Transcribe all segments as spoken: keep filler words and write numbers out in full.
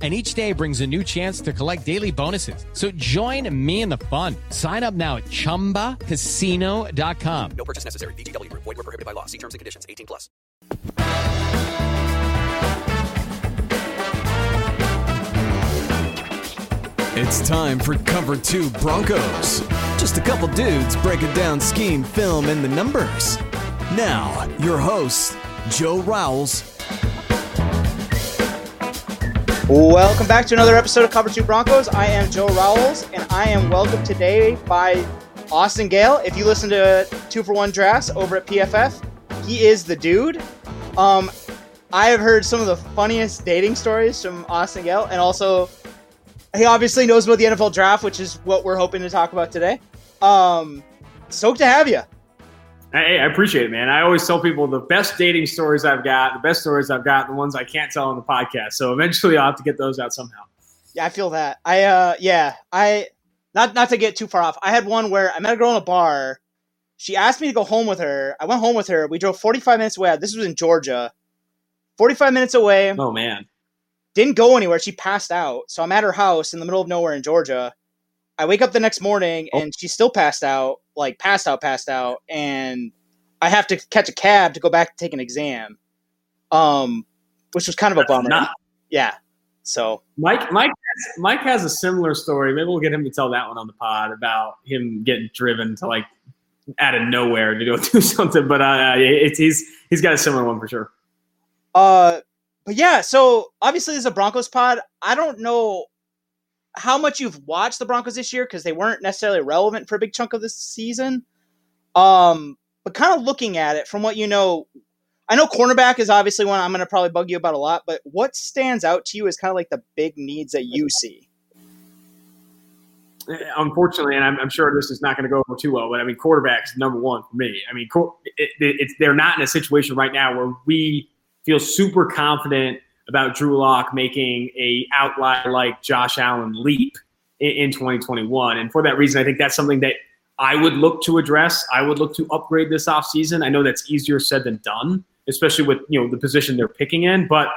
and each day brings a new chance to collect daily bonuses. So join me in the fun. Sign up now at Chumba Casino dot com. No purchase necessary. V G W. Void where prohibited by law. See terms and conditions. eighteen plus. It's time for Cover two Broncos. Just a couple dudes breaking down scheme, film, and the numbers. Now, your host, Joe Rowles. Welcome back to another episode of Cover two Broncos. I am Joe Rowles, and I am welcomed today by Austin Gale. If you listen to two for one Drafts over at P F F, he is the dude. Um, I have heard some of the funniest dating stories from Austin Gale, and also he obviously knows about the N F L Draft, which is what we're hoping to talk about today. Um, stoked to have you. Hey, I appreciate it, man. I always tell people the best dating stories I've got, the best stories I've got, the ones I can't tell on the podcast. So eventually I'll have to get those out somehow. Yeah, I feel that. I, uh, yeah, I, not, not to get too far off. I had one where I met a girl in a bar. She asked me to go home with her. I went home with her. We drove forty-five minutes away. This was in Georgia. forty-five minutes away. Oh, man. Didn't go anywhere. She passed out. So I'm at her house in the middle of nowhere in Georgia. I wake up the next morning and oh. she's still passed out. Like passed out, passed out, and I have to catch a cab to go back to take an exam, um, which was kind of a bummer. Not, yeah. So Mike, Mike, has, Mike has a similar story. Maybe we'll get him to tell that one on the pod about him getting driven to like out of nowhere to go do something. But uh, it's he's he's got a similar one for sure. Uh, but yeah. So obviously, this is a Broncos pod. I don't know how much you've watched the Broncos this year, because they weren't necessarily relevant for a big chunk of this season. Um, but kind of looking at it from what you know, I know cornerback is obviously one I'm going to probably bug you about a lot, but what stands out to you is kind of like the big needs that you see? Unfortunately, and I'm, I'm sure this is not going to go over too well, but I mean, quarterback is number one for me. I mean, it, it, it's, they're not in a situation right now where we feel super confident about Drew Lock making a outlier like Josh Allen leap in, in twenty twenty-one. And for that reason, I think that's something that I would look to address. I would look to upgrade this offseason. I know that's easier said than done, especially with, you know, the position they're picking in. But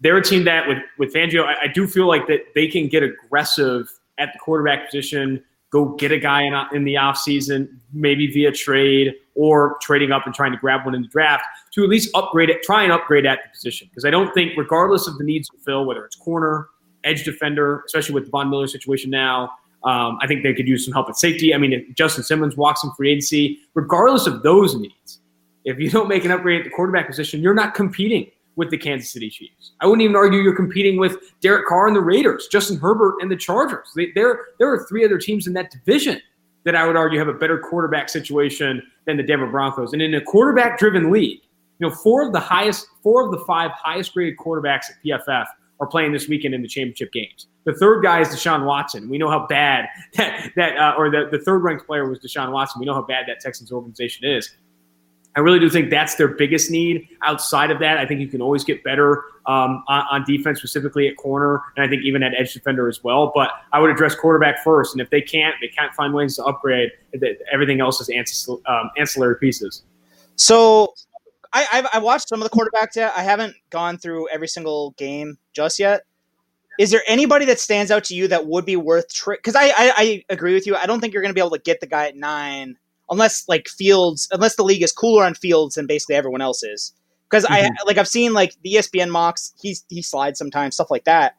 they're a team that with, with Fangio, I, I do feel like that they can get aggressive at the quarterback position, go get a guy in, in the offseason, maybe via trade or trading up and trying to grab one in the draft to at least upgrade it, try and upgrade at the position. Because I don't think, regardless of the needs to fill, whether it's corner, edge defender, especially with the Von Miller situation now, um, I think they could use some help at safety. I mean, if Justin Simmons walks in free agency, regardless of those needs, if you don't make an upgrade at the quarterback position, you're not competing with the Kansas City Chiefs. I wouldn't even argue you're competing with Derek Carr and the Raiders, Justin Herbert and the Chargers. They, there, there are three other teams in that division that I would argue have a better quarterback situation than the Denver Broncos. And in a quarterback-driven league, you know, four of the highest, four of the five highest-graded quarterbacks at P F F are playing this weekend in the championship games. The third guy is Deshaun Watson. We know how bad that, that uh, or the, the third-ranked player was Deshaun Watson. We know how bad that Texans organization is. I really do think that's their biggest need. Outside of that, I think you can always get better um, on, on defense, specifically at corner, and I think even at edge defender as well. But I would address quarterback first, and if they can't, they can't find ways to upgrade. Everything else is ans- um, ancillary pieces. So I, I've, I've watched some of the quarterbacks yet. I haven't gone through every single game just yet. Is there anybody that stands out to you that would be worth tri- – because I, I, I agree with you. I don't think you're going to be able to get the guy at nine – unless like Fields, unless the league is cooler on Fields than basically everyone else is. Because mm-hmm. I like I've seen like the E S P N mocks, he's he slides sometimes, stuff like that.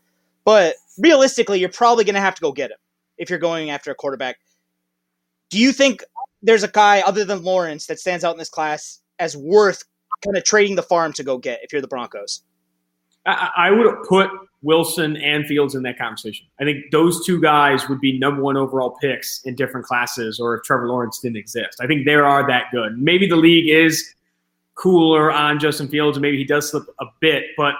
But realistically, you're probably gonna have to go get him if you're going after a quarterback. Do you think there's a guy other than Lawrence that stands out in this class as worth kind of trading the farm to go get if you're the Broncos? I, I would put Wilson and Fields in that conversation. I think those two guys would be number one overall picks in different classes, or if Trevor Lawrence didn't exist. I think they are that good. Maybe the league is cooler on Justin Fields, and maybe he does slip a bit, but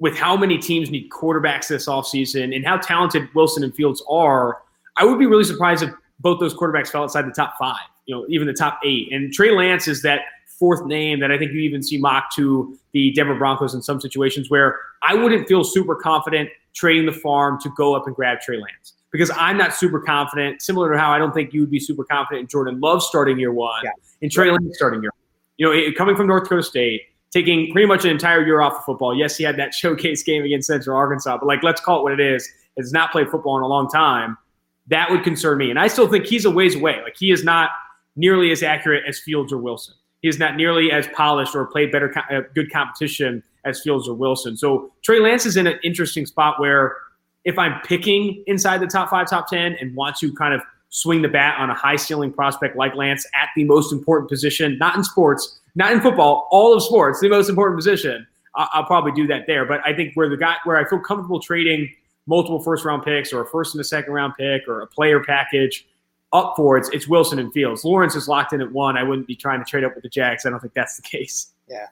with how many teams need quarterbacks this offseason and how talented Wilson and Fields are, I would be really surprised if both those quarterbacks fell outside the top five, you know, even the top eight. And Trey Lance is that fourth name that I think you even see mocked to the Denver Broncos in some situations, where I wouldn't feel super confident trading the farm to go up and grab Trey Lance, because I'm not super confident, similar to how I don't think you would be super confident in Jordan Love starting year one yeah. and Trey Lance starting year one. You know, it, coming from North Dakota State, taking pretty much an entire year off of football. Yes, he had that showcase game against Central Arkansas, but like, let's call it what it is. Has not played football in a long time. That would concern me. And I still think he's a ways away. Like, he is not nearly as accurate as Fields or Wilson. He is not nearly as polished or played better, uh, good competition as Fields or Wilson. So Trey Lance is in an interesting spot where if I'm picking inside the top five, top ten, and want to kind of swing the bat on a high ceiling prospect like Lance at the most important position, not in sports, not in football, all of sports, the most important position, I- I'll probably do that there. But I think where the guy, where I feel comfortable trading multiple first round picks or a first and a second round pick or a player package up for it, it's Wilson and Fields. Lawrence is locked in at one. I wouldn't be trying to trade up with the Jags. I don't think that's the case. Yeah.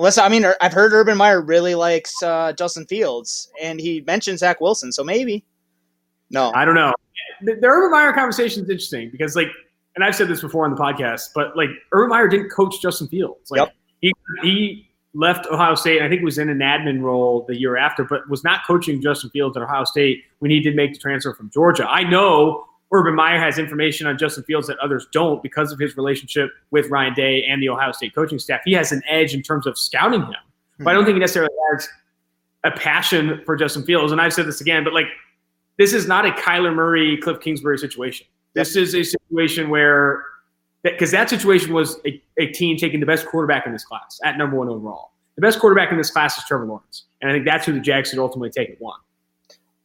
Unless, I mean, I've heard Urban Meyer really likes uh, Justin Fields, and he mentioned Zach Wilson, so maybe. No. I don't know. The, the Urban Meyer conversation is interesting because, like, and I've said this before on the podcast, but, like, Urban Meyer didn't coach Justin Fields. Like, yep. he he left Ohio State, and I think was in an admin role the year after, but was not coaching Justin Fields at Ohio State when he did make the transfer from Georgia. I know – Urban Meyer has information on Justin Fields that others don't because of his relationship with Ryan Day and the Ohio State coaching staff. He has an edge in terms of scouting him, but mm-hmm. I don't think he necessarily has a passion for Justin Fields. And I've said this again, but like, this is not a Kyler Murray, Cliff Kingsbury situation. This is a situation where, because that, that situation was a, a team taking the best quarterback in this class at number one overall. The best quarterback in this class is Trevor Lawrence. And I think that's who the Jags should ultimately take at one.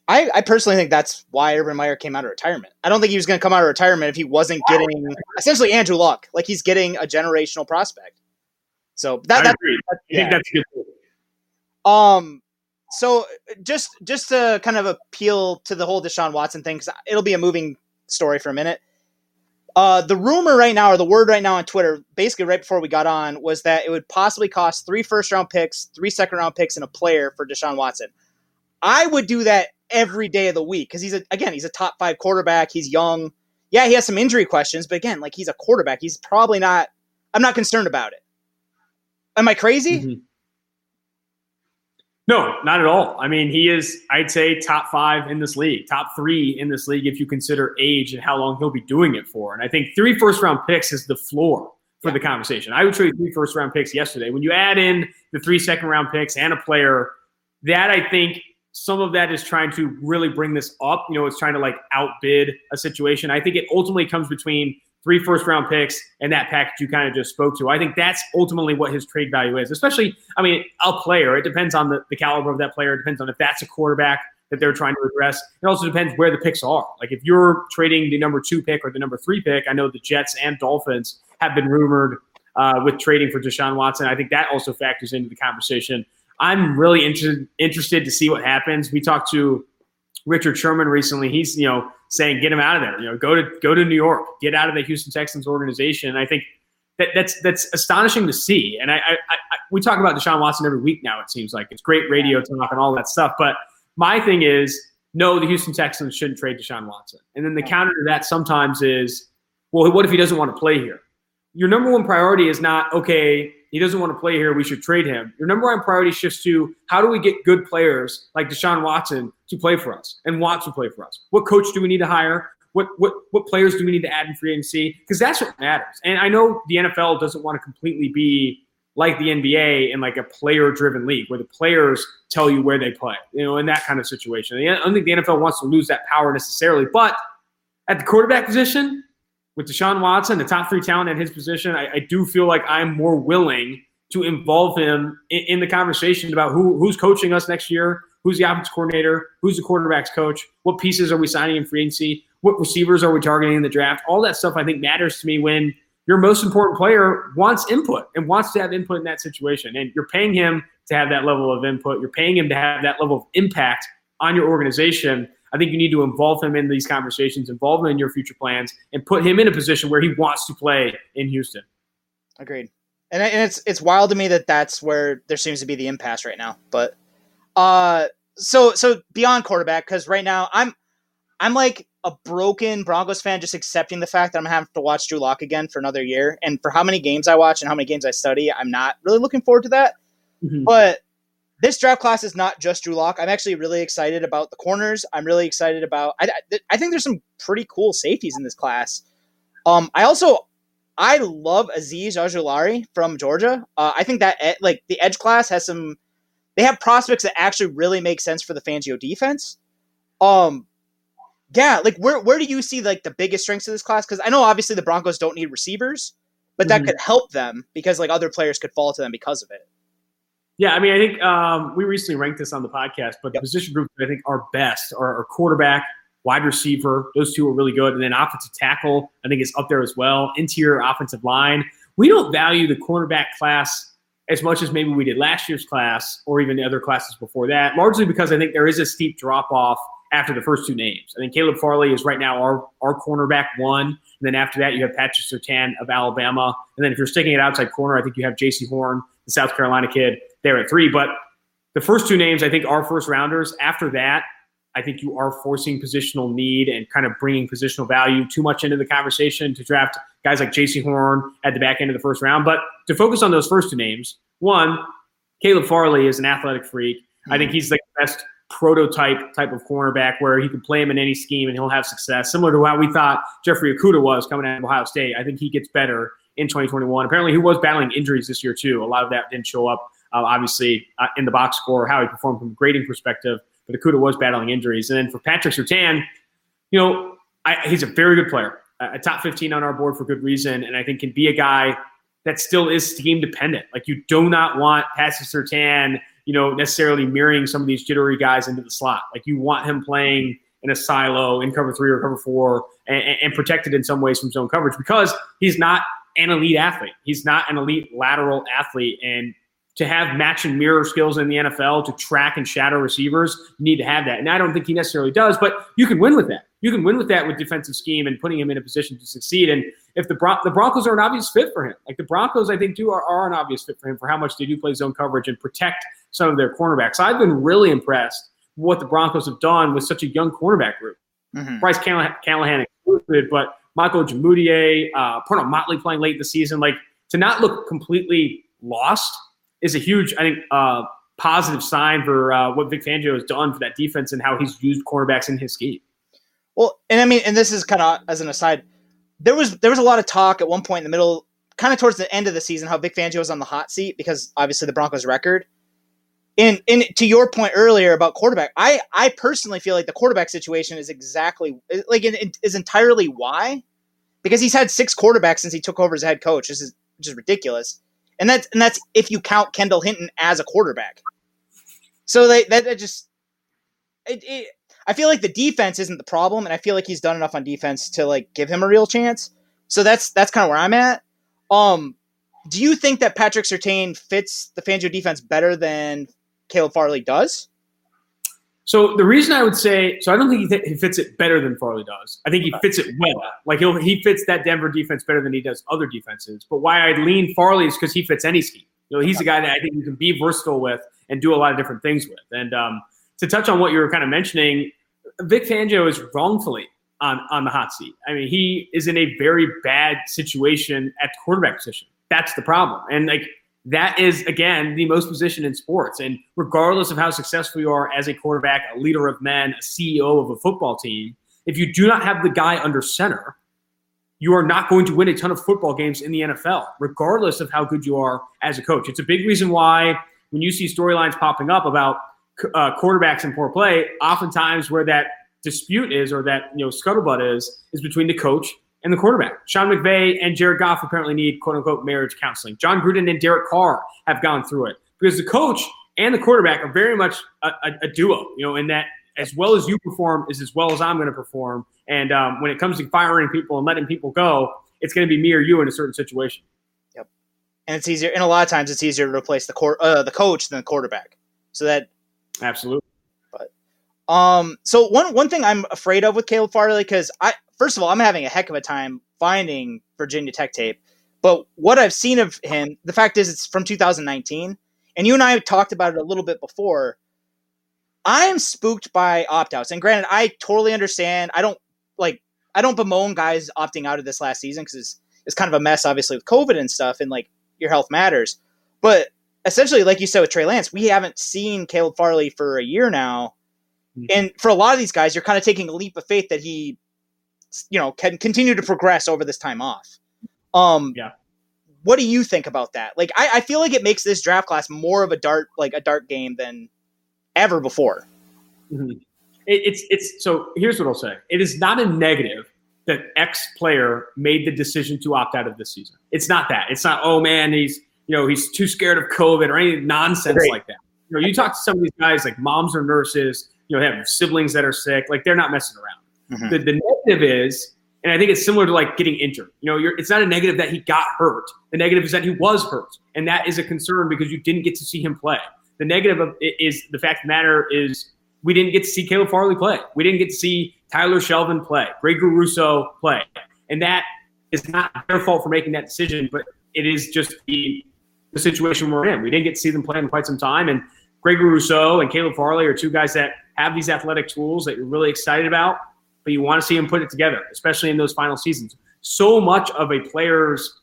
I, I personally think that's why Urban Meyer came out of retirement. I don't think he was going to come out of retirement if he wasn't getting essentially Andrew Luck. Like, he's getting a generational prospect. So that, that, that, that yeah. I think that's good. Um, so just just to kind of appeal to the whole Deshaun Watson thing, because it'll be a moving story for a minute. Uh, the rumor right now, or the word right now on Twitter, basically right before we got on, was that it would possibly cost three first-round picks, three second-round picks, and a player for Deshaun Watson. I would do that every day of the week, because he's a, again, he's a top five quarterback. He's young. Yeah, he has some injury questions, but again, like, he's a quarterback. He's probably not. I'm not concerned about it. Am I crazy? Mm-hmm. No, not at all. I mean, he is, I'd say, top five in this league, top three in this league if you consider age and how long he'll be doing it for. And I think three first round picks is the floor for yeah. the conversation. I would trade three first round picks yesterday. When you add in the three second round picks and a player, that I think. Some of that is trying to really bring this up. You know, it's trying to like outbid a situation. I think it ultimately comes between three first round picks and that package you kind of just spoke to. I think that's ultimately what his trade value is, especially, I mean, a player. It depends on the, the caliber of that player. It depends on if that's a quarterback that they're trying to address. It also depends where the picks are. Like, if you're trading the number two pick or the number three pick, I know the Jets and Dolphins have been rumored uh, with trading for Deshaun Watson. I think that also factors into the conversation. I'm really interested interested to see what happens. We talked to Richard Sherman recently. He's, you know, saying, get him out of there. You know, go to go to New York, get out of the Houston Texans organization. And I think that that's that's astonishing to see. And I, I, I we talk about Deshaun Watson every week now. It seems like it's great radio talk and all that stuff. But my thing is, no, the Houston Texans shouldn't trade Deshaun Watson. And then the counter to that sometimes is, well, what if he doesn't want to play here? Your number one priority is not, okay, he doesn't want to play here, we should trade him. Your number one priority shifts to, how do we get good players like Deshaun Watson to play for us and Watts to play for us? What coach do we need to hire? What what what players do we need to add in free agency? Because that's what matters. And I know the N F L doesn't want to completely be like the N B A and like a player-driven league where the players tell you where they play, you know, in that kind of situation. I don't think the N F L wants to lose that power necessarily. But at the quarterback position, with Deshaun Watson, the top three talent at his position, I, I do feel like I'm more willing to involve him in, in the conversation about who who's coaching us next year, who's the offensive coordinator, who's the quarterback's coach, what pieces are we signing in free agency, what receivers are we targeting in the draft. All that stuff I think matters to me when your most important player wants input and wants to have input in that situation. And you're paying him to have that level of input. You're paying him to have that level of impact on your organization. I think you need to involve him in these conversations, involve him in your future plans, and put him in a position where he wants to play in Houston. Agreed. And it's it's wild to me that that's where there seems to be the impasse right now. But uh, so so beyond quarterback, because right now I'm I'm like a broken Broncos fan, just accepting the fact that I'm going to have to watch Drew Lock again for another year. And for how many games I watch and how many games I study, I'm not really looking forward to that. Mm-hmm. But this draft class is not just Drew Lock. I'm actually really excited about the corners. I'm really excited about – I I think there's some pretty cool safeties in this class. Um, I also – I love Azeez Ojulari from Georgia. Uh, I think that, like, the edge class has some – they have prospects that actually really make sense for the Fangio defense. Um, yeah, like, where where do you see, like, the biggest strengths of this class? Because I know, obviously, the Broncos don't need receivers, but that mm-hmm. could help them because, like, other players could fall to them because of it. Yeah, I mean, I think um, we recently ranked this on the podcast, but yep. the position groups that I think are best are, are quarterback, wide receiver. Those two are really good. And then offensive tackle, I think, is up there as well. Interior offensive line. We don't value the cornerback class as much as maybe we did last year's class or even the other classes before that, largely because I think there is a steep drop-off after the first two names. I think Caleb Farley is right now our, our cornerback one. And then after that, you have Patrick Surtain of Alabama. And then if you're sticking it outside corner, I think you have Jaycee Horn, the South Carolina kid, there at three. But the first two names, I think, are first rounders. After that, I think you are forcing positional need and kind of bringing positional value too much into the conversation to draft guys like Jaycee Horn at the back end of the first round. But to focus on those first two names, one, Caleb Farley is an athletic freak. Mm-hmm. I think he's the best prototype type of cornerback where he can play him in any scheme and he'll have success, similar to how we thought Jeffrey Okudah was coming out of Ohio State. I think he gets better in twenty twenty-one. Apparently he was battling injuries this year too. A lot of that didn't show up uh, obviously uh, in the box score, how he performed from a grading perspective, but Okudah was battling injuries. And then for Patrick Surtain, you know, I, he's a very good player, a top fifteen on our board for good reason. And I think can be a guy that still is scheme dependent. Like you do not want Patrick Surtain, you know, necessarily mirroring some of these jittery guys into the slot. Like you want him playing in a silo in cover three or cover four and, and protected in some ways from zone coverage because he's not an elite athlete. He's not an elite lateral athlete. And to have match and mirror skills in the N F L to track and shadow receivers, you need to have that. And I don't think he necessarily does, but you can win with that. You can win with that with defensive scheme and putting him in a position to succeed. And if the, Bron- the Broncos are an obvious fit for him, like the Broncos, I think, do are, are an obvious fit for him for how much they do play zone coverage and protect some of their cornerbacks. I've been really impressed with what the Broncos have done with such a young cornerback group. Mm-hmm. Bryce Callahan, Callahan included, but Michael Jamoudier, uh, Parnell Motley playing late this season. Like, to not look completely lost is a huge, I think, uh, positive sign for uh, what Vic Fangio has done for that defense and how he's used cornerbacks in his scheme. Well, and I mean, and this is kind of as an aside, there was there was a lot of talk at one point in the middle, kind of towards the end of the season, how Vic Fangio was on the hot seat because obviously the Broncos' record. And, and to your point earlier about quarterback, I, I personally feel like the quarterback situation is exactly like it, it is entirely why, because he's had six quarterbacks since he took over as head coach. This is just ridiculous, and that's and that's if you count Kendall Hinton as a quarterback. So they, that that just, it, it, I feel like the defense isn't the problem, and I feel like he's done enough on defense to like give him a real chance. So that's that's kind of where I'm at. Um, do you think that Patrick Surtain fits the Fangio defense better than Caleb Farley does? So the reason I would say – so I don't think he, th- he fits it better than Farley does. I think he fits it well. Like he'll, he fits that Denver defense better than he does other defenses. But why I lean Farley is because he fits any scheme. You know, he's a guy that I think you can be versatile with and do a lot of different things with. And um, to touch on what you were kind of mentioning, Vic Fangio is wrongfully on, on the hot seat. I mean, he is in a very bad situation at the quarterback position. That's the problem. And like – that is, again, the most position in sports. And regardless of how successful you are as a quarterback, a leader of men, a C E O of a football team, if you do not have the guy under center, you are not going to win a ton of football games in the N F L, regardless of how good you are as a coach. It's a big reason why when you see storylines popping up about uh, quarterbacks in poor play, oftentimes where that dispute is or that you know scuttlebutt is, is between the coach and the quarterback. Sean McVay and Jared Goff apparently need quote-unquote marriage counseling. John Gruden and Derek Carr have gone through it because the coach and the quarterback are very much a, a, a duo, you know, in that as well as you perform is as well as I'm going to perform. And um, when it comes to firing people and letting people go, it's going to be me or you in a certain situation. Yep. And it's easier. And a lot of times it's easier to replace the cor- uh, the coach than the quarterback. So that – absolutely. But um, so one, one thing I'm afraid of with Caleb Farley, because I – first of all, I'm having a heck of a time finding Virginia Tech tape. But what I've seen of him, the fact is it's from two thousand nineteen. And you and I have talked about it a little bit before. I am spooked by opt-outs. And granted, I totally understand. I don't like I don't bemoan guys opting out of this last season because it's it's kind of a mess, obviously, with COVID and stuff. And, like, your health matters. But essentially, like you said with Trey Lance, we haven't seen Caleb Farley for a year now. Mm-hmm. And for a lot of these guys, you're kind of taking a leap of faith that he – you know, can continue to progress over this time off. Um, yeah. What do you think about that? Like, I, I feel like it makes this draft class more of a dart, like a dart game than ever before. Mm-hmm. It, it's, it's, so here's what I'll say. It is not a negative that X player made the decision to opt out of this season. It's not that. It's not, oh man, he's, you know, he's too scared of COVID or any nonsense Great. like that. You know, you talk to some of these guys like moms or nurses, you know, have siblings that are sick. Like they're not messing around. Mm-hmm. The, the negative is, and I think it's similar to like getting injured. You know, you're, it's not a negative that he got hurt. The negative is that he was hurt, and that is a concern because you didn't get to see him play. The negative of it is the fact of the matter is we didn't get to see Caleb Farley play. We didn't get to see Tyler Shelvin play, Gregory Rousseau play, and that is not their fault for making that decision, but it is just the, the situation we're in. We didn't get to see them play in quite some time, and Gregory Rousseau and Caleb Farley are two guys that have these athletic tools that you're really excited about. But you want to see him put it together, especially in those final seasons. So much of a player's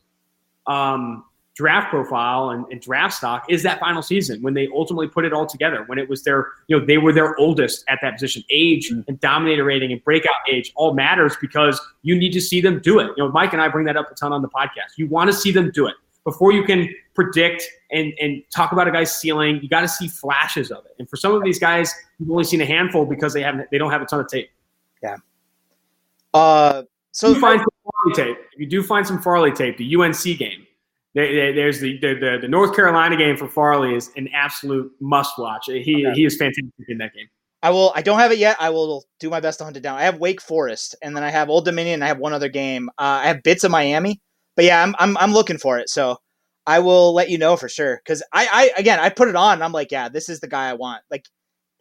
um, draft profile and, and draft stock is that final season when they ultimately put it all together, when it was their, you know, they were their oldest at that position. Age mm-hmm. and dominator rating and breakout age all matters because you need to see them do it. You know, Mike and I bring that up a ton on the podcast. You want to see them do it. Before you can predict and, and talk about a guy's ceiling, you got to see flashes of it. And for some of these guys, you've only seen a handful because they haven't, they don't have a ton of tape. Yeah. Uh, so you find some Farley tape. If you do find some Farley tape, the U N C game, they, they, there's the, the the North Carolina game for Farley is an absolute must watch. He okay. he is fantastic in that game. I will. I don't have it yet. I will do my best to hunt it down. I have Wake Forest, and then I have Old Dominion. And I have one other game. Uh, I have bits of Miami, but yeah, I'm I'm I'm looking for it. So I will let you know for sure. Because I, I again I put it on. And I'm like, yeah, this is the guy I want. Like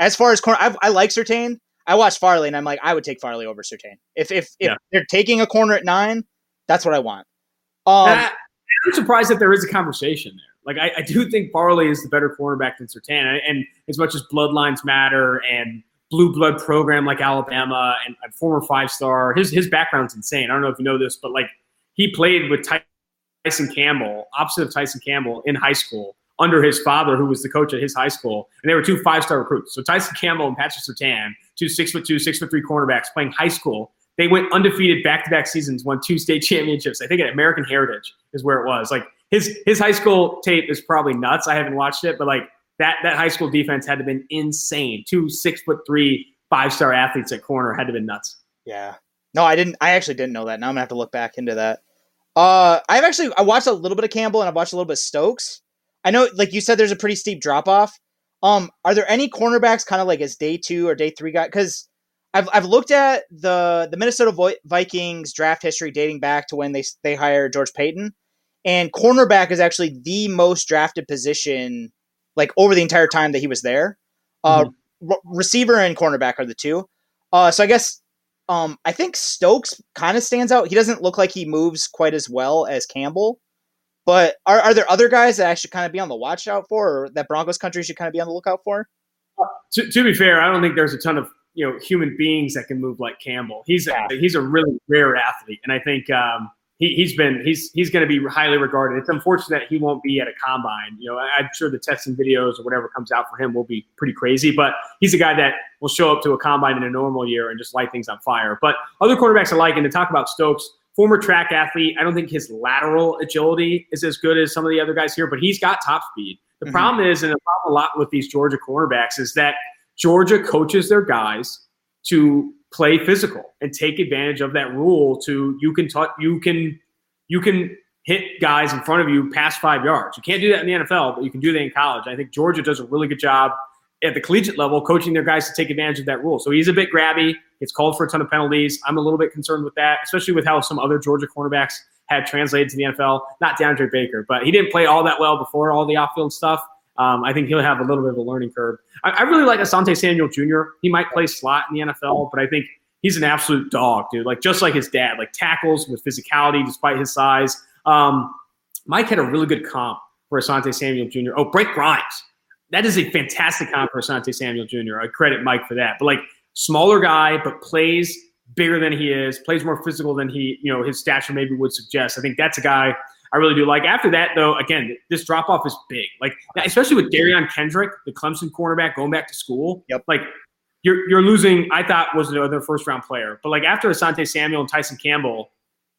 as far as corner, I, I like Surtain. I watched Farley and I'm like, I would take Farley over Surtain. If if, if yeah. they're taking a corner at nine, that's what I want. Um, I, I'm surprised that there is a conversation there. Like I, I do think Farley is the better cornerback than Surtain. And, and as much as bloodlines matter and blue blood program like Alabama and a former five-star, his his background's insane. I don't know if you know this, but like he played with Tyson Campbell, opposite of Tyson Campbell in high school, under his father, who was the coach at his high school, and they were two five-star recruits. So Tyson Campbell and Patrick Surtain, two six-foot-two, six-foot-three cornerbacks playing high school. They went undefeated back-to-back seasons, won two state championships. I think at American Heritage is where it was. Like his his high school tape is probably nuts. I haven't watched it, but like that that high school defense had to have been insane. Two six-foot-three, five-star athletes at corner had to have been nuts. Yeah. No, I didn't. I actually didn't know that. Now I'm gonna have to look back into that. Uh, I've actually I watched a little bit of Campbell and I watched a little bit of Stokes. I know, like you said, there's a pretty steep drop-off. Um, are there any cornerbacks kind of like as day two or day three guy? Because I've I've looked at the the Minnesota Vikings draft history dating back to when they they hired George Paton, and cornerback is actually the most drafted position like over the entire time that he was there. Uh, mm-hmm. receiver and cornerback are the two. Uh, so I guess um, I think Stokes kind of stands out. He doesn't look like he moves quite as well as Campbell. But are, are there other guys that I should kind of be on the watch out for, or that Broncos country should kind of be on the lookout for? To, to be fair, I don't think there's a ton of you know human beings that can move like Campbell. He's a, he's a really rare athlete, and I think um, he, he's been he's he's going to be highly regarded. It's unfortunate that he won't be at a combine. You know, I, I'm sure the testing videos or whatever comes out for him will be pretty crazy. But he's a guy that will show up to a combine in a normal year and just light things on fire. But other quarterbacks I like, and to talk about Stokes. Former track athlete. I don't think his lateral agility is as good as some of the other guys here, but he's got top speed. The mm-hmm. problem is, and the problem a lot with these Georgia cornerbacks is that Georgia coaches their guys to play physical and take advantage of that rule to you can talk, you can, you can hit guys in front of you past five yards. You can't do that in the N F L, but you can do that in college. I think Georgia does a really good job at the collegiate level coaching their guys to take advantage of that rule. So he's a bit grabby. It's called for a ton of penalties. I'm a little bit concerned with that, especially with how some other Georgia cornerbacks had translated to the N F L. Not DeAndre Baker, but he didn't play all that well before all the off-field stuff. Um, I think he'll have a little bit of a learning curve. I, I really like Asante Samuel Junior He might play slot in the N F L, but I think he's an absolute dog, dude. Like just like his dad, like tackles with physicality despite his size. Um, Mike had a really good comp for Asante Samuel Junior Oh, Blake Grimes. That is a fantastic comp for Asante Samuel Junior I credit Mike for that. But like smaller guy, but plays bigger than he is, plays more physical than he, you know, his stature maybe would suggest. I think that's a guy I really do like. After that, though, again, this drop off is big. Like especially with Darion Kendrick, the Clemson cornerback going back to school. Yep. Like you're you're losing. I thought was another first round player, but like after Asante Samuel and Tyson Campbell,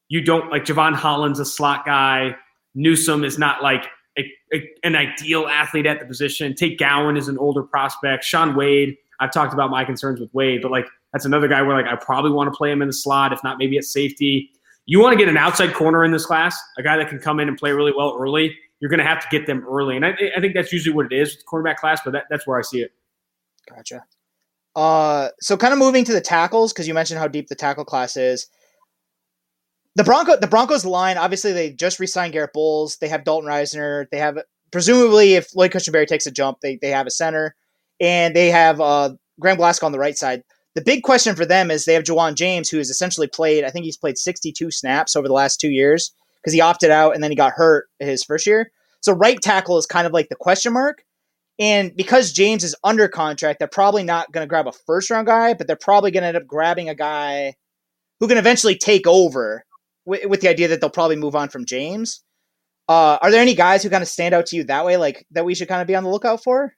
you don't like Javon Holland's a slot guy. Newsome is not like. A, a, an ideal athlete at the position. Tate Gowan is an older prospect. Sean Wade, I've talked about my concerns with Wade, but like that's another guy where like I probably want to play him in the slot, if not maybe at safety. You want to get an outside corner in this class, a guy that can come in and play really well early. You're going to have to get them early, and I, I think that's usually what it is with the cornerback class. But that, that's where I see it. Gotcha. Uh, so kind of moving to the tackles because you mentioned how deep the tackle class is. The Bronco, the Broncos line, obviously they just re-signed Garrett Bowles. They have Dalton Risner. They have, presumably, if Lloyd Cushenberry takes a jump, they, they have a center. And they have uh, Graham Glasgow on the right side. The big question for them is they have Jawan James, who has essentially played, I think he's played sixty-two snaps over the last two years because he opted out and then he got hurt his first year. So right tackle is kind of like the question mark. And because James is under contract, they're probably not going to grab a first-round guy, but they're probably going to end up grabbing a guy who can eventually take over. With the idea that they'll probably move on from James. Uh, are there any guys who kind of stand out to you that way, like that we should kind of be on the lookout for?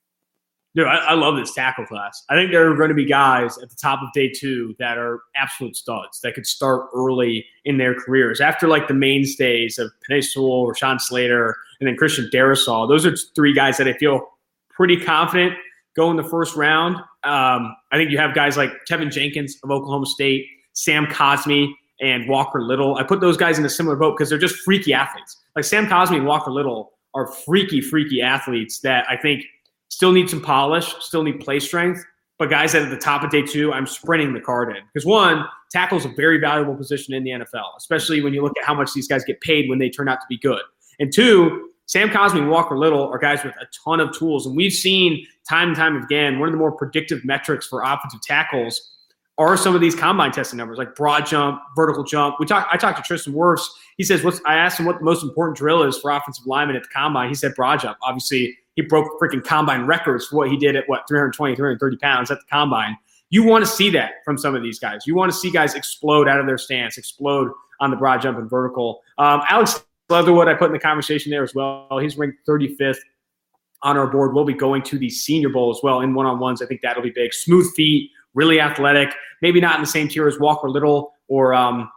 Dude, I, I love this tackle class. I think there are going to be guys at the top of day two that are absolute studs that could start early in their careers. After like the mainstays of Penei Sewell, Rashawn Slater, and then Christian Darrisaw, those are three guys that I feel pretty confident go in the first round. Um, I think you have guys like Tevin Jenkins of Oklahoma State, Sam Cosmi, and Walker Little. I put those guys in a similar boat because they're just freaky athletes. Like Sam Cosmi and Walker Little are freaky, freaky athletes that I think still need some polish, still need play strength, but guys that at the top of day two, I'm sprinting the card in. Because one, tackle is a very valuable position in the N F L, especially when you look at how much these guys get paid when they turn out to be good. And two, Sam Cosmi and Walker Little are guys with a ton of tools. And we've seen time and time again, one of the more predictive metrics for offensive tackles are some of these combine testing numbers, like broad jump, vertical jump. We talk, I talked to Tristan Wirfs. He says, what's, I asked him what the most important drill is for offensive linemen at the combine. He said broad jump. Obviously, he broke freaking combine records for what he did at, what, three twenty, three thirty pounds at the combine. You want to see that from some of these guys. You want to see guys explode out of their stance, explode on the broad jump and vertical. Um, Alex Leatherwood, I put in the conversation there as well. He's ranked thirty-fifth on our board. We'll be going to the Senior Bowl as well in one-on-ones. I think that'll be big. Smooth feet. Really athletic, maybe not in the same tier as Walker Little or um,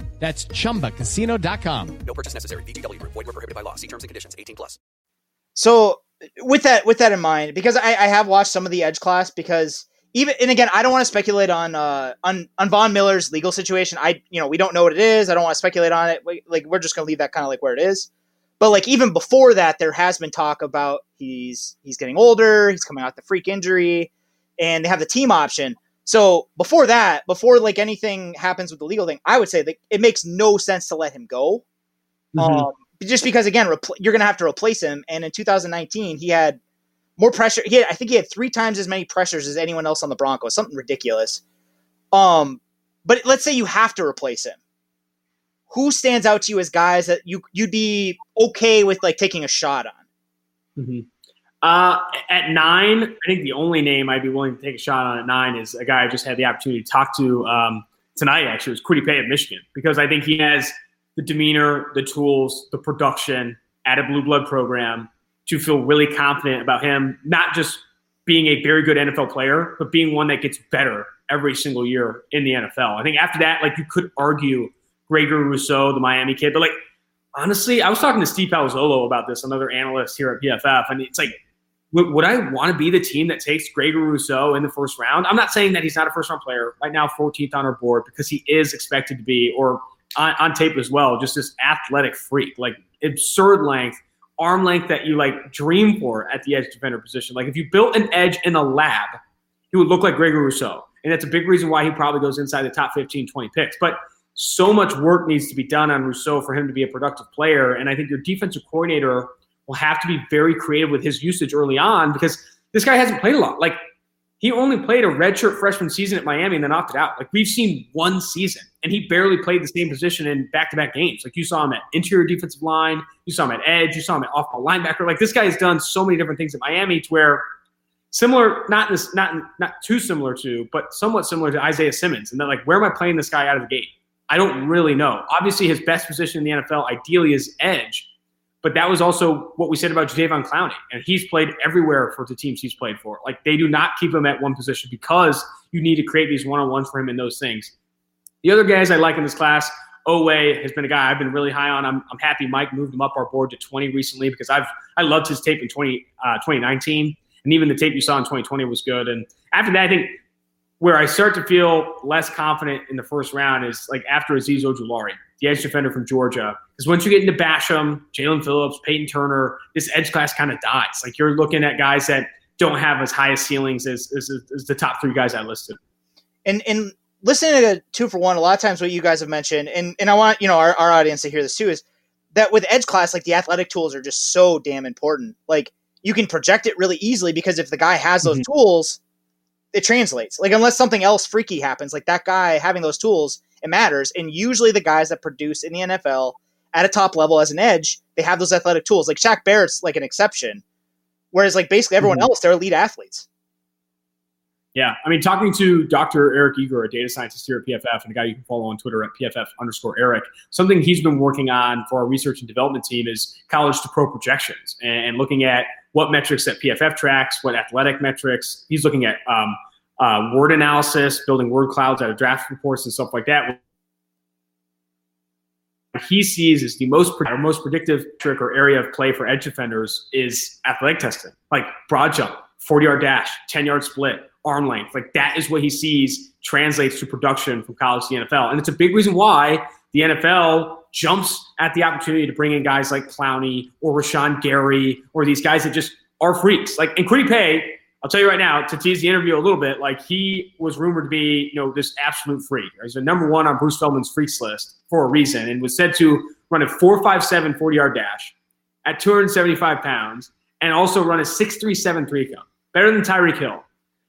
That's Chumba Casino dot com. No purchase necessary. V G W Group. Void where prohibited by law. See terms and conditions. eighteen plus. So with that, with that in mind, because I, I have watched some of the edge class, because even, and again, I don't want to speculate on, uh, on, on Von Miller's legal situation. I, you know, we don't know what it is. I don't want to speculate on it. We, like, we're just going to leave that kind of like where it is. But like, even before that, there has been talk about he's, he's getting older. He's coming out the freak injury, and they have the team option. So before that, before like anything happens with the legal thing, I would say that it makes no sense to let him go. Mm-hmm. Um, just because, again, repl- you're going to have to replace him. And in two thousand nineteen, he had more pressure. He had, I think he had three times as many pressures as anyone else on the Broncos, something ridiculous. Um, but let's say you have to replace him. Who stands out to you as guys that you, you'd be okay with like taking a shot on? Mm-hmm. Uh, at nine, I think the only name I'd be willing to take a shot on at nine is a guy I just had the opportunity to talk to um, tonight, actually. It was Kwity Paye of Michigan, because I think he has the demeanor, the tools, the production at a blue blood program to feel really confident about him, not just being a very good N F L player, but being one that gets better every single year in the N F L. I think after that, like, you could argue Gregory Rousseau, the Miami kid, but like, honestly, I was talking to Steve Palazzolo about this, another analyst here at P F F, and it's like, would I want to be the team that takes Gregory Rousseau in the first round? I'm not saying that he's not a first-round player. Right now, fourteenth on our board, because he is expected to be, or on, on tape as well, just this athletic freak, like absurd length, arm length that you like dream for at the edge defender position. Like, if you built an edge in a lab, he would look like Gregory Rousseau. And that's a big reason why he probably goes inside the top fifteen, twenty picks. But so much work needs to be done on Rousseau for him to be a productive player. And I think your defensive coordinator – will have to be very creative with his usage early on, because this guy hasn't played a lot. Like, he only played a redshirt freshman season at Miami and then opted out. Like, we've seen one season, and he barely played the same position in back-to-back games. Like, you saw him at interior defensive line, you saw him at edge, you saw him at off-ball linebacker. Like, this guy has done so many different things at Miami, to where similar, not this, not not too similar to, but somewhat similar to Isaiah Simmons. And then like, where am I playing this guy out of the gate? I don't really know. Obviously, his best position in the N F L ideally is edge. But that was also what we said about Jadeveon Clowney. And he's played everywhere for the teams he's played for. Like, they do not keep him at one position, because you need to create these one-on-ones for him in those things. The other guys I like in this class, Oweh has been a guy I've been really high on. I'm I'm happy Mike moved him up our board to twenty recently, because I've I loved his tape in twenty, uh, twenty nineteen. And even the tape you saw in twenty twenty was good. And after that, I think where I start to feel less confident in the first round is like after Azeez Ojulari. the edge defender from Georgia. Because once you get into Basham, Jalen Phillips, Peyton Turner, this edge class kind of dies. Like, you're looking at guys that don't have as high as ceilings as, as, as the top three guys I listed. And and listening to Two for One, a lot of times what you guys have mentioned, and, and I want, you know, our, our audience to hear this too, is that with edge class, like, the athletic tools are just so damn important. Like, you can project it really easily because if the guy has those mm-hmm. tools, it translates. Like, unless something else freaky happens, like that guy having those tools, it matters. And usually the guys that produce in the N F L at a top level as an edge, they have those athletic tools. Like, Shaq Barrett's like an exception. Whereas like basically everyone mm-hmm. else, they're elite athletes. Yeah. I mean, talking to Doctor Eric Eager, a data scientist here at P F F, and a guy you can follow on Twitter at P F F underscore Eric, something he's been working on for our research and development team is college to pro projections and looking at what metrics that P F F tracks, what athletic metrics. He's looking at um, uh, word analysis, building word clouds out of draft reports and stuff like that. What he sees is the most or most predictive trick or area of play for edge defenders is athletic testing, like broad jump, forty-yard dash, ten-yard split, arm length. Like, that is what he sees translates to production from college to the N F L. And it's a big reason why the N F L jumps at the opportunity to bring in guys like Clowney or Rashawn Gary or these guys that just are freaks. Like, and Kwity Paye, I'll tell you right now, to tease the interview a little bit, like, he was rumored to be, you know, this absolute freak. He's the number one on Bruce Feldman's freaks list for a reason and was said to run a four five seven forty-yard dash at two hundred seventy-five pounds and also run a six three seven three cone, better than Tyreek Hill.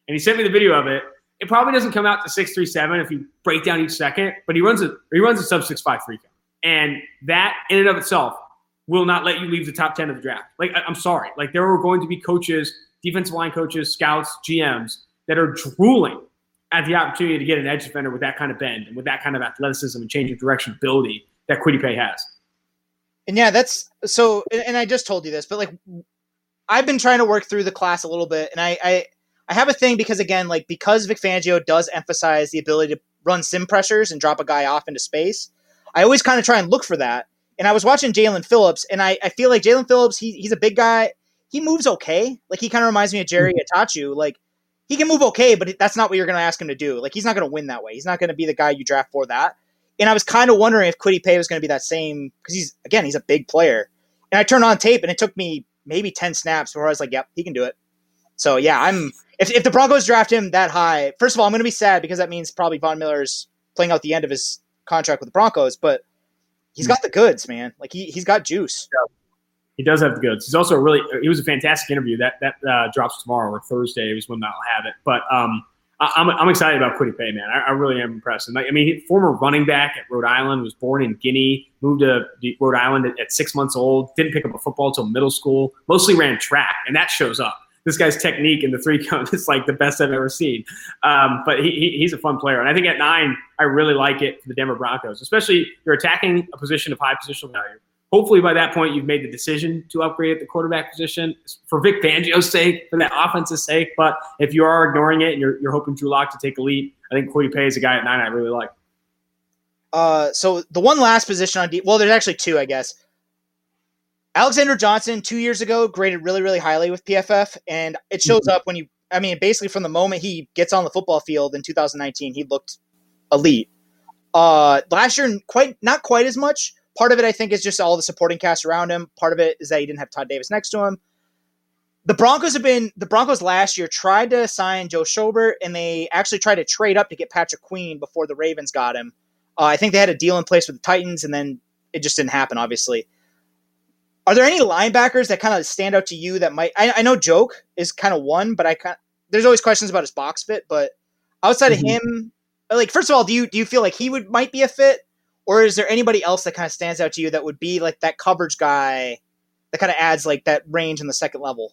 And he sent me the video of it. It probably doesn't come out to six three seven if you break down each second, but he runs a he runs a sub six five three cone. And that in and of itself will not let you leave the top ten of the draft. Like, I'm sorry. Like, there are going to be coaches, defensive line coaches, scouts, G Ms that are drooling at the opportunity to get an edge defender with that kind of bend and with that kind of athleticism and change of direction ability that Kwity Paye has. And yeah, that's so, and I just told you this, but like, I've been trying to work through the class a little bit. And I, I, I have a thing because, again, like, because Vic Fangio does emphasize the ability to run sim pressures and drop a guy off into space, I always kind of try and look for that. And I was watching Jalen Phillips, and I, I feel like Jalen Phillips, he, he's a big guy. He moves okay. Like, he kind of reminds me of Jerry Itachu. Like, he can move okay, but that's not what you're going to ask him to do. Like, he's not going to win that way. He's not going to be the guy you draft for that. And I was kind of wondering if Kwity Paye was going to be that same, because he's, again, he's a big player. And I turned on tape, and it took me maybe ten snaps before I was like, yep, he can do it. So, yeah, I'm if, if the Broncos draft him that high, first of all, I'm going to be sad because that means probably Von Miller's playing out the end of his contract with the Broncos, but he's got the goods, man. Like, he, he's got juice. Yeah, he does have the goods. He's also really – he was a fantastic interview. That that uh, drops tomorrow or Thursday is when I'll have it. But um, I, I'm I'm excited about Kwity Paye, man. I, I really am impressed. And like, I mean, former running back at Rhode Island, was born in Guinea, moved to Rhode Island at, at six months old, didn't pick up a football until middle school, mostly ran track, and that shows up. This guy's technique in the three cone is like the best I've ever seen. Um, but he, he he's a fun player. And I think at nine, I really like it for the Denver Broncos, especially you're attacking a position of high positional value. Hopefully by that point, you've made the decision to upgrade at the quarterback position for Vic Fangio's sake, for that offense's sake. But if you are ignoring it and you're, you're hoping Drew Lock to take a leap, I think Kwity Paye is a guy at nine I really like. Uh, so the one last position on D, well, there's actually two, I guess. Alexander Johnson, two years ago, graded really, really highly with P F F, and it shows up when you – I mean, basically from the moment he gets on the football field in two thousand nineteen, he looked elite. Uh, last year, quite not quite as much. Part of it, I think, is just all the supporting cast around him. Part of it is that he didn't have Todd Davis next to him. The Broncos have been – the Broncos last year tried to sign Joe Schobert, and they actually tried to trade up to get Patrick Queen before the Ravens got him. Uh, I think they had a deal in place with the Titans, and then it just didn't happen, obviously. Are there any linebackers that kind of stand out to you that might – I, I know Joke is kind of one, but I kind of, there's always questions about his box fit. But outside mm-hmm. of him, like, first of all, do you do you feel like he would might be a fit? Or is there anybody else that kind of stands out to you that would be like that coverage guy that kind of adds like that range in the second level?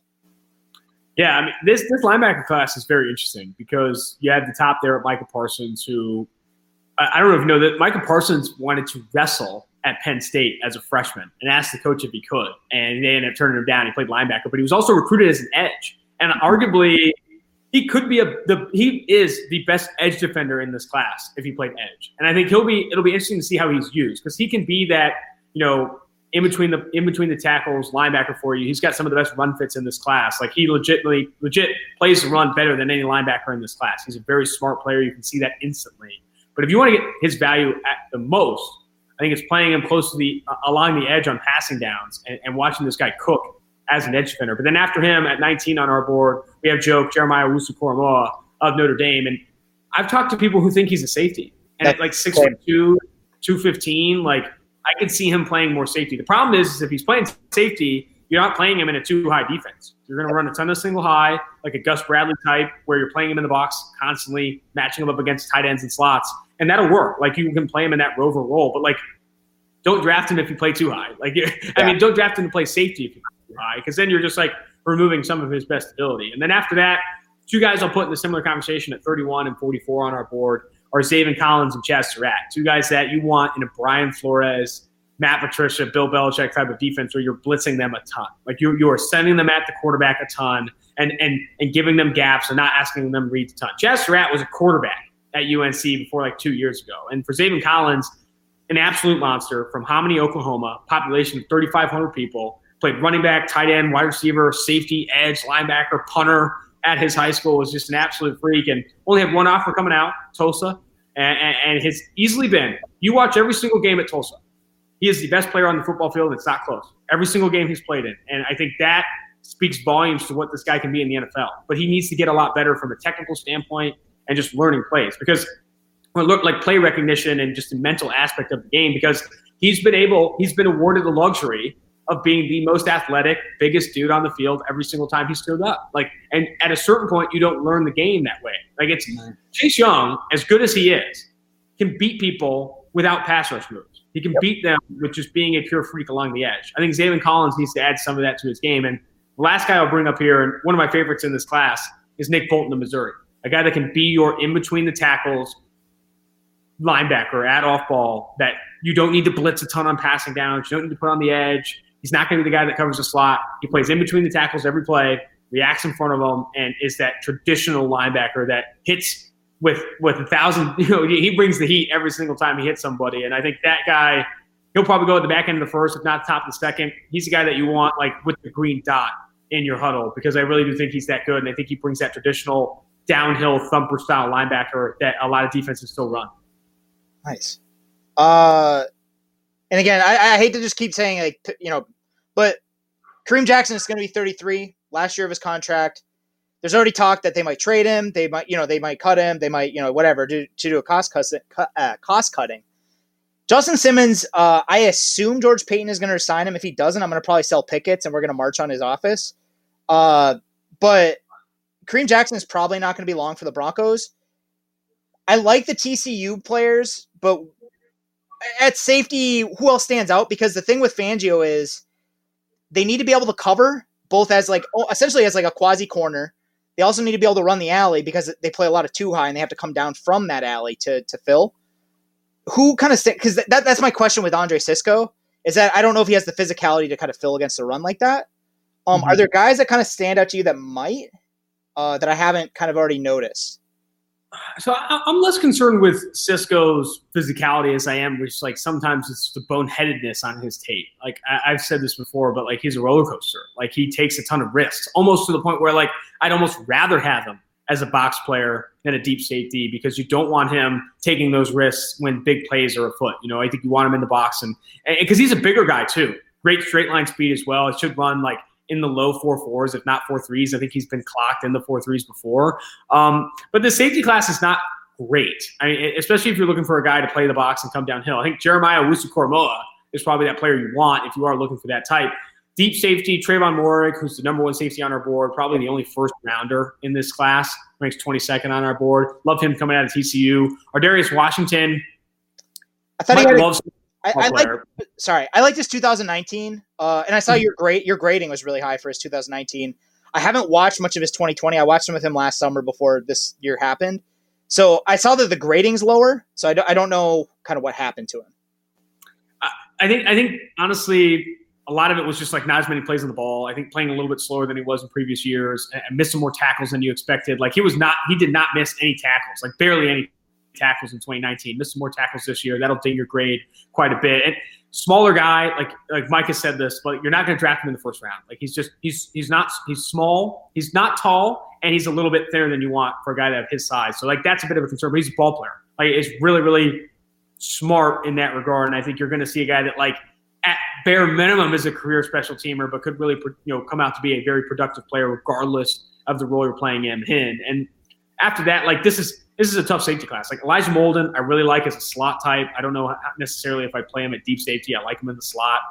Yeah, I mean, this, this linebacker class is very interesting because you had the top there at Micah Parsons who – I don't know if you know that Micah Parsons wanted to wrestle – at Penn State as a freshman and asked the coach if he could. And they ended up turning him down. He played linebacker, but he was also recruited as an edge. And arguably he could be a, the, he is the best edge defender in this class if he played edge. And I think he'll be, it'll be interesting to see how he's used because he can be that, you know, in between the, in between the tackles linebacker for you. He's got some of the best run fits in this class. Like he legitimately legit plays the run better than any linebacker in this class. He's a very smart player. You can see that instantly, but if you want to get his value at the most, I think it's playing him close to the uh, along the edge on passing downs and, and watching this guy cook as an edge defender. But then after him at nineteen on our board, we have Joke Jeremiah Owusu-Koramoah of Notre Dame. And I've talked to people who think he's a safety. And That's at like six foot two, two fifteen, like I could see him playing more safety. The problem is, is if he's playing safety, you're not playing him in a too-high defense. You're going to run a ton of single high, like a Gus Bradley type, where you're playing him in the box constantly, matching him up against tight ends and slots. And that'll work. Like, you can play him in that rover role. But, like, don't draft him if you play too high. Like, yeah. I mean, don't draft him to play safety if you play too high, because then you're just, like, removing some of his best ability. And then after that, two guys I'll put in a similar conversation at thirty-one and forty-four on our board are Zaven Collins and Chaz Surratt, two guys that you want in a Brian Flores, Matt Patricia, Bill Belichick type of defense where you're blitzing them a ton. Like you you are sending them at the quarterback a ton and and and giving them gaps and not asking them to read a ton. Chaz Surratt was a quarterback at U N C before like two years ago. And for Zaven Collins, an absolute monster from Hominy, Oklahoma, population of thirty-five hundred people, played running back, tight end, wide receiver, safety, edge, linebacker, punter at his high school, was just an absolute freak and only had one offer coming out, Tulsa, and, and, and has easily been. You watch every single game at Tulsa. He is the best player on the football field. It's not close. Every single game he's played in. And I think that speaks volumes to what this guy can be in the N F L. But he needs to get a lot better from a technical standpoint and just learning plays. Because it looked like play recognition and just the mental aspect of the game, because he's been able, he's been awarded the luxury of being the most athletic, biggest dude on the field every single time he stood up. Like, and at a certain point, you don't learn the game that way. Like, it's Chase Young, as good as he is, can beat people without pass rush moves. He can yep. beat them with just being a pure freak along the edge. I think Zaven Collins needs to add some of that to his game. And the last guy I'll bring up here, and one of my favorites in this class, is Nick Bolton of Missouri, a guy that can be your in-between-the-tackles linebacker at off-ball that you don't need to blitz a ton on passing downs. You don't need to put on the edge. He's not going to be the guy that covers the slot. He plays in between the tackles every play, reacts in front of them, and is that traditional linebacker that hits – with with a thousand, you know, he brings the heat every single time he hits somebody. And I think that guy, he'll probably go at the back end of the first, if not top of the second. He's the guy that you want, like, with the green dot in your huddle, because I really do think he's that good. And I think he brings that traditional downhill thumper style linebacker that a lot of defenses still run. Nice. Uh, and again, I, I hate to just keep saying, like, you know, but Kareem Jackson is going to be thirty-three, last year of his contract. There's already talk that they might trade him. They might, you know, they might cut him. They might, you know, whatever, do, to do a cost cutting. Uh, cost cutting. Justin Simmons, uh, I assume George Paton is going to resign him. If he doesn't, I'm going to probably sell pickets and we're going to march on his office. Uh, but Kareem Jackson is probably not going to be long for the Broncos. I like the T C U players, but at safety, who else stands out? Because the thing with Fangio is they need to be able to cover both as like, essentially as like a quasi corner. They also need to be able to run the alley because they play a lot of two high and they have to come down from that alley to to fill. Who kind of – because that, that that's my question with Andre Cisco is that I don't know if he has the physicality to kind of fill against the run like that. Um, mm-hmm. Are there guys that kind of stand out to you that might uh, that I haven't kind of already noticed? So I, I'm less concerned with Cisco's physicality as I am, which like sometimes it's the boneheadedness on his tape. Like I, I've said this before, but like he's a roller coaster. Like he takes a ton of risks, almost to the point where like I'd almost rather have him as a box player than a deep safety, because you don't want him taking those risks when big plays are afoot. You know, I think you want him in the box, and because he's a bigger guy too. Great straight line speed as well. It should run like in the low four fours, if not four threes. I think he's been clocked in the four threes before. Um, but the safety class is not great. I mean, especially if you're looking for a guy to play the box and come downhill. I think Jeremiah Owusu-Koramoah is probably that player you want if you are looking for that type. Deep safety, Trayvon Moehrig, who's the number one safety on our board, probably the only first rounder in this class, ranks twenty-second on our board. Love him coming out of T C U. Ardarius Washington. I thought Mike he loves. I, I like. Sorry, I like this two thousand nineteen, uh, and I saw your grade. Your grading was really high for his two thousand nineteen. I haven't watched much of his twenty twenty. I watched some of him last summer before this year happened. So I saw that the grading's lower. So I don't, I don't know kind of what happened to him. I, I think. I think honestly, a lot of it was just like not as many plays on the ball. I think playing a little bit slower than he was in previous years, and missed some more tackles than you expected. Like he was not. He did not miss any tackles. Like barely any tackles in twenty nineteen. Missed some more tackles this year. That'll ding your grade quite a bit. And smaller guy, like like Mike has said this, but you're not going to draft him in the first round. Like he's just he's he's not he's small, he's not tall, and he's a little bit thinner than you want for a guy that of his size. So like that's a bit of a concern. But he's a ball player. Like it's really really smart in that regard. And I think you're going to see a guy that, like, at bare minimum is a career special teamer, but could really, you know, come out to be a very productive player regardless of the role you're playing him in. And after that, like, this is this is a tough safety class. Like, Elijah Molden, I really like as a slot type. I don't know necessarily if I play him at deep safety. I like him in the slot.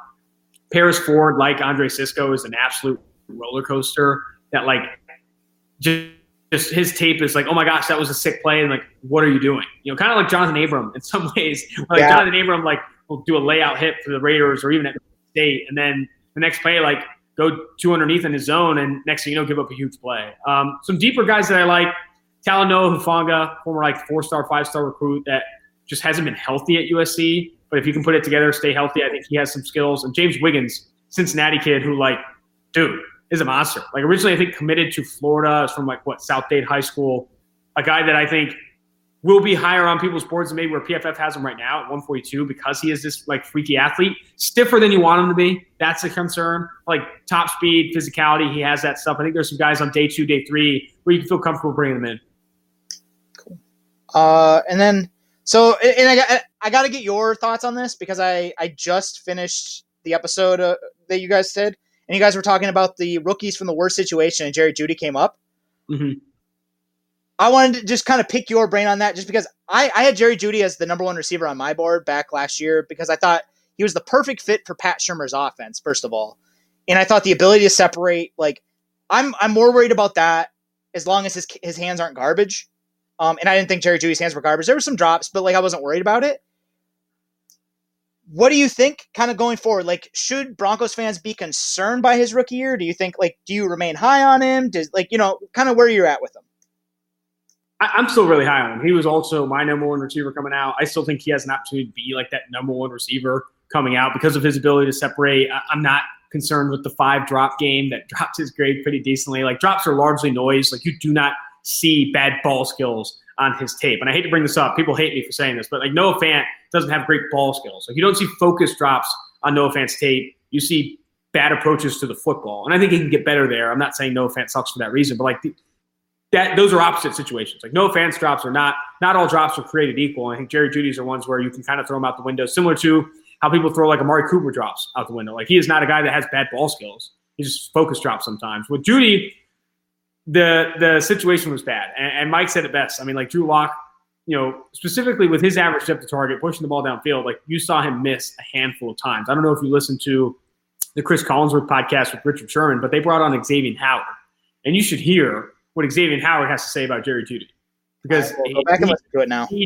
Paris Ford, like Andre Sisco, is an absolute roller coaster that, like, just, just his tape is like, oh my gosh, that was a sick play, and like, what are you doing? You know, kind of like Jonathan Abram in some ways. Like, yeah. Jonathan Abram, like, will do a layout hit for the Raiders or even at State, and then the next play, like, go two underneath in his zone, and next thing you know, give up a huge play. Um, some deeper guys that I like, Talanoa Hufanga, former like four-star, five-star recruit that just hasn't been healthy at U S C. But if you can put it together, stay healthy, I think he has some skills. And James Wiggins, Cincinnati kid who, like, dude, is a monster. Like, originally, I think, committed to Florida. It's from, like, what, South Dade High School. A guy that I think will be higher on people's boards than maybe where P F F has him right now at one forty-two because he is this, like, freaky athlete. Stiffer than you want him to be. That's a concern. Like, top speed, physicality, he has that stuff. I think there's some guys on day two, day three where you can feel comfortable bringing them in. Uh, and then, so, and I, I got to get your thoughts on this because I, I just finished the episode uh, that you guys did, and you guys were talking about the rookies from the worst situation, and Jerry Jeudy came up. Mm-hmm. I wanted to just kind of pick your brain on that just because I, I had Jerry Jeudy as the number one receiver on my board back last year because I thought he was the perfect fit for Pat Shermer's offense, first of all. And I thought the ability to separate, like, I'm I'm more worried about that as long as his his hands aren't garbage. Um, and I didn't think Jerry Jeudy's hands were garbage. There were some drops, but, like, I wasn't worried about it. What do you think kind of going forward? Like, should Broncos fans be concerned by his rookie year? Do you think, like, do you remain high on him? Does, like, you know, kind of where you're at with him? I, I'm still really high on him. He was also my number one receiver coming out. I still think he has an opportunity to be, like, that number one receiver coming out because of his ability to separate. I, I'm not concerned with the five-drop game that dropped his grade pretty decently. Like, drops are largely noise. Like, you do not – see bad ball skills on his tape. And I hate to bring this up. People hate me for saying this, but, like, Noah Fant doesn't have great ball skills. Like, you don't see focus drops on Noah Fant's tape. You see bad approaches to the football. And I think he can get better there. I'm not saying Noah Fant sucks for that reason, but, like, the, that those are opposite situations. Like, Noah Fant's drops are not, not all drops are created equal. And I think Jerry Jeudy's are ones where you can kind of throw them out the window, similar to how people throw, like, Amari Cooper drops out the window. Like, he is not a guy that has bad ball skills. He just focus drops sometimes. With Jeudy, The the situation was bad, and, and Mike said it best. I mean, like, Drew Lock, you know, specifically with his average depth of target, pushing the ball downfield, like, you saw him miss a handful of times. I don't know if you listened to the Chris Collinsworth podcast with Richard Sherman, but they brought on Xavier Howard, and you should hear what Xavier Howard has to say about Jerry Jeudy because right, we'll go back he, and listen to it now. He,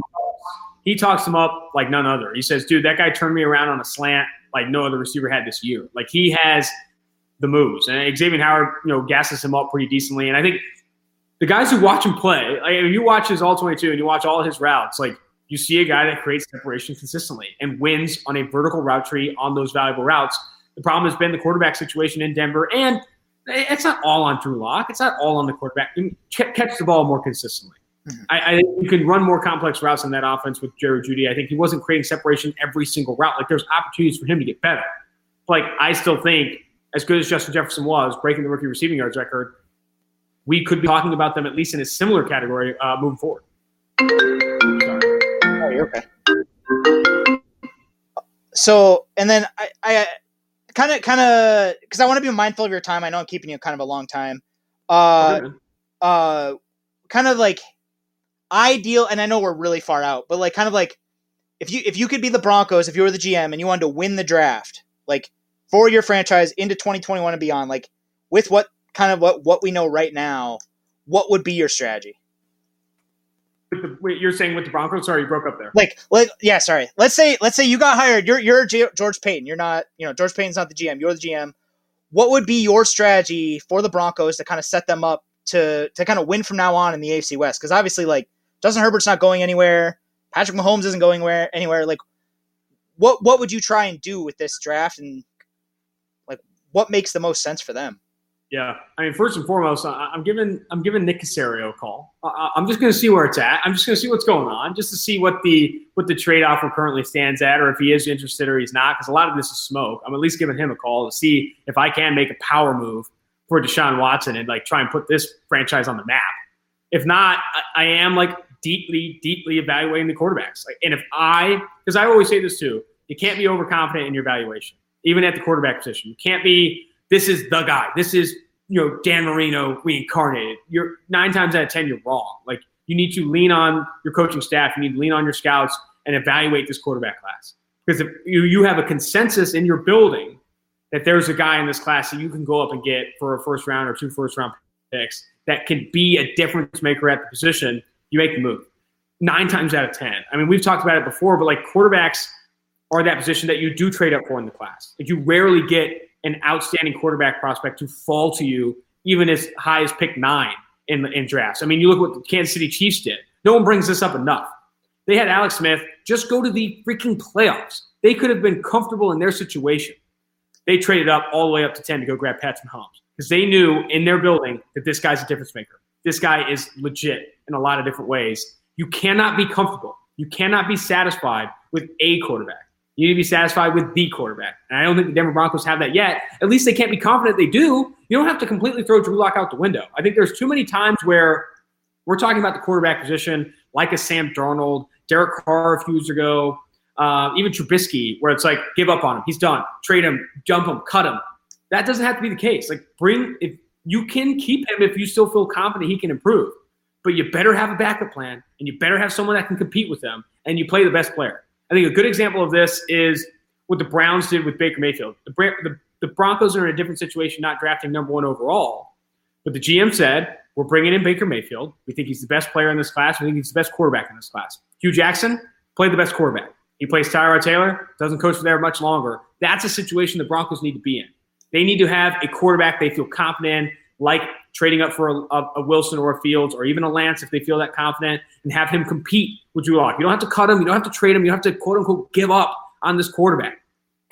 he talks him up like none other. He says, "Dude, that guy turned me around on a slant like no other receiver had this year. Like, he has." The moves. And Xavier Howard, you know, gasses him up pretty decently. And I think the guys who watch him play, like, if you watch his all twenty-two and you watch all his routes, like, you see a guy that creates separation consistently and wins on a vertical route tree on those valuable routes. The problem has been the quarterback situation in Denver. And it's not all on Drew Lock. It's not all on the quarterback. I mean, ch- catch the ball more consistently. Mm-hmm. I, I think you can run more complex routes in that offense with Jerry Jeudy. I think he wasn't creating separation every single route. Like, there's opportunities for him to get better. Like, I still think as good as Justin Jefferson was, breaking the rookie receiving yards record, we could be talking about them at least in a similar category uh, moving forward. Sorry. Oh, you're okay. So, and then I kind of, kind of, because I want to be mindful of your time. I know I'm keeping you kind of a long time. Uh, okay, uh, kind of like ideal, and I know we're really far out, but like kind of like if you if you could be the Broncos, if you were the G M and you wanted to win the draft, like, for your franchise into twenty twenty-one and beyond, like with what kind of what, what we know right now, what would be your strategy? With the, wait, you're saying with the Broncos? Sorry, you broke up there. Like, like, yeah, sorry. Let's say, let's say you got hired. You're, you're George Paton. You're not, you know, George Paton's not the G M. You're the G M. What would be your strategy for the Broncos to kind of set them up to, to kind of win from now on in the A F C West? Because obviously, like, Justin Herbert's not going anywhere. Patrick Mahomes isn't going where, anywhere. Like, what, what would you try and do with this draft and what makes the most sense for them? Yeah. I mean, first and foremost, I'm giving, I'm giving Nick Caserio a call. I'm just going to see where it's at. I'm just going to see what's going on just to see what the, what the trade offer currently stands at, or if he is interested or he's not. Cause a lot of this is smoke. I'm at least giving him a call to see if I can make a power move for Deshaun Watson and like try and put this franchise on the map. If not, I am like deeply, deeply evaluating the quarterbacks. Like, and if I, because I always say this too, you can't be overconfident in your evaluation, even at the quarterback position. You can't be, this is the guy. This is, you know, Dan Marino reincarnated. You're nine times out of ten, you're wrong. Like, you need to lean on your coaching staff. You need to lean on your scouts and evaluate this quarterback class. Because if you, you have a consensus in your building that there's a guy in this class that you can go up and get for a first round or two first round picks that can be a difference maker at the position, you make the move. Nine times out of ten. I mean, we've talked about it before, but like, quarterbacks are that position that you do trade up for in the class. Like, you rarely get an outstanding quarterback prospect to fall to you even as high as pick nine in, in drafts. I mean, you look what the Kansas City Chiefs did. No one brings this up enough. They had Alex Smith just go to the freaking playoffs. They could have been comfortable in their situation. They traded up all the way up to ten to go grab Patrick Mahomes because they knew in their building that this guy's a difference maker. This guy is legit in a lot of different ways. You cannot be comfortable. You cannot be satisfied with a quarterback. You need to be satisfied with the quarterback. And I don't think the Denver Broncos have that yet. At least they can't be confident they do. You don't have to completely throw Drew Lock out the window. I think there's too many times where we're talking about the quarterback position, like a Sam Darnold, Derek Carr a few years ago, uh, even Trubisky, where it's like, give up on him. He's done. Trade him, jump him, cut him. That doesn't have to be the case. Like, bring, if you can keep him if you still feel confident he can improve. But you better have a backup plan, and you better have someone that can compete with them, and you play the best player. I think a good example of this is what the Browns did with Baker Mayfield. The, the, the Broncos are in a different situation, not drafting number one overall. But the G M said, we're bringing in Baker Mayfield. We think he's the best player in this class. We think he's the best quarterback in this class. Hugh Jackson played the best quarterback. He plays Tyrod Taylor, doesn't coach there much longer. That's a situation the Broncos need to be in. They need to have a quarterback they feel confident in, like trading up for a, a, a Wilson or a Fields or even a Lance if they feel that confident, and have him compete with Drew Lock. You don't have to cut him. You don't have to trade him. You don't have to, quote-unquote, give up on this quarterback.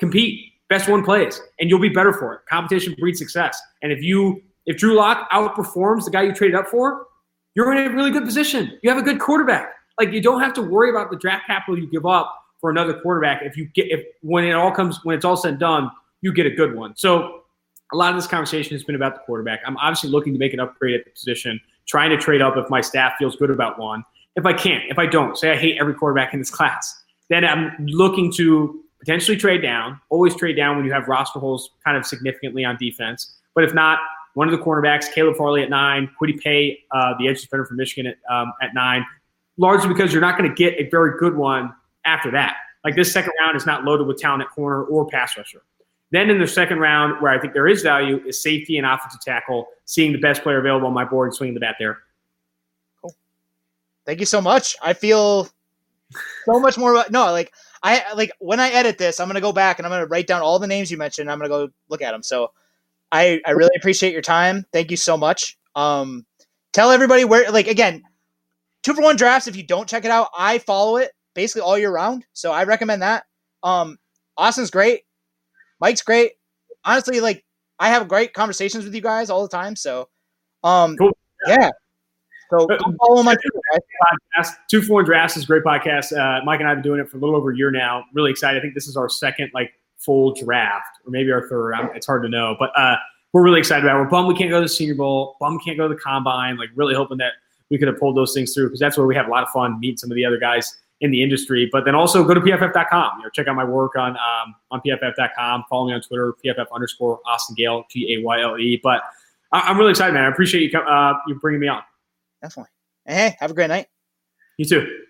Compete. Best one plays, and you'll be better for it. Competition breeds success. And if you if Drew Lock outperforms the guy you traded up for, you're in a really good position. You have a good quarterback. Like, you don't have to worry about the draft capital you give up for another quarterback if you get if when it all comes when it's all said and done, you get a good one. So a lot of this conversation has been about the quarterback. I'm obviously looking to make an upgrade at the position, trying to trade up if my staff feels good about one. If I can't, if I don't, say I hate every quarterback in this class, then I'm looking to potentially trade down. Always trade down when you have roster holes kind of significantly on defense. But if not, one of the cornerbacks, Caleb Farley at nine, Kwity Paye, uh, the edge defender from Michigan at, um, at nine, largely because you're not going to get a very good one after that. Like, this second round is not loaded with talent at corner or pass rusher. Then in the second round, where I think there is value, is safety and offensive tackle, seeing the best player available on my board and swinging the bat there. Cool. Thank you so much. I feel so much more about, no, like I like when I edit this, I'm going to go back and I'm going to write down all the names you mentioned. And I'm going to go look at them. So I, I really appreciate your time. Thank you so much. Um, tell everybody where, like, again, Two for One Drafts. If you don't check it out, I follow it basically all year round. So I recommend that. Um, Austin's great. Mike's great. Honestly, like, I have great conversations with you guys all the time. So, um, cool. yeah. So but, go follow my podcast. Two for One Drafts is a great podcast. Uh, Mike and I have been doing it for a little over a year now. Really excited. I think this is our second, like, full draft, or maybe our third. I'm, it's hard to know. But uh, we're really excited about it. We're bummed we can't go to the Senior Bowl. Bummed we can't go to the Combine. Like, really hoping that we could have pulled those things through, because that's where we have a lot of fun, meet some of the other guys in the industry. But then also go to P F F dot com. You know, check out my work on um, on P F F dot com. Follow me on Twitter, P F F underscore Austin Gale, G A Y L E. But I- I'm really excited, man. I appreciate you, uh, you bringing me on. Definitely. Hey, have a great night. You too.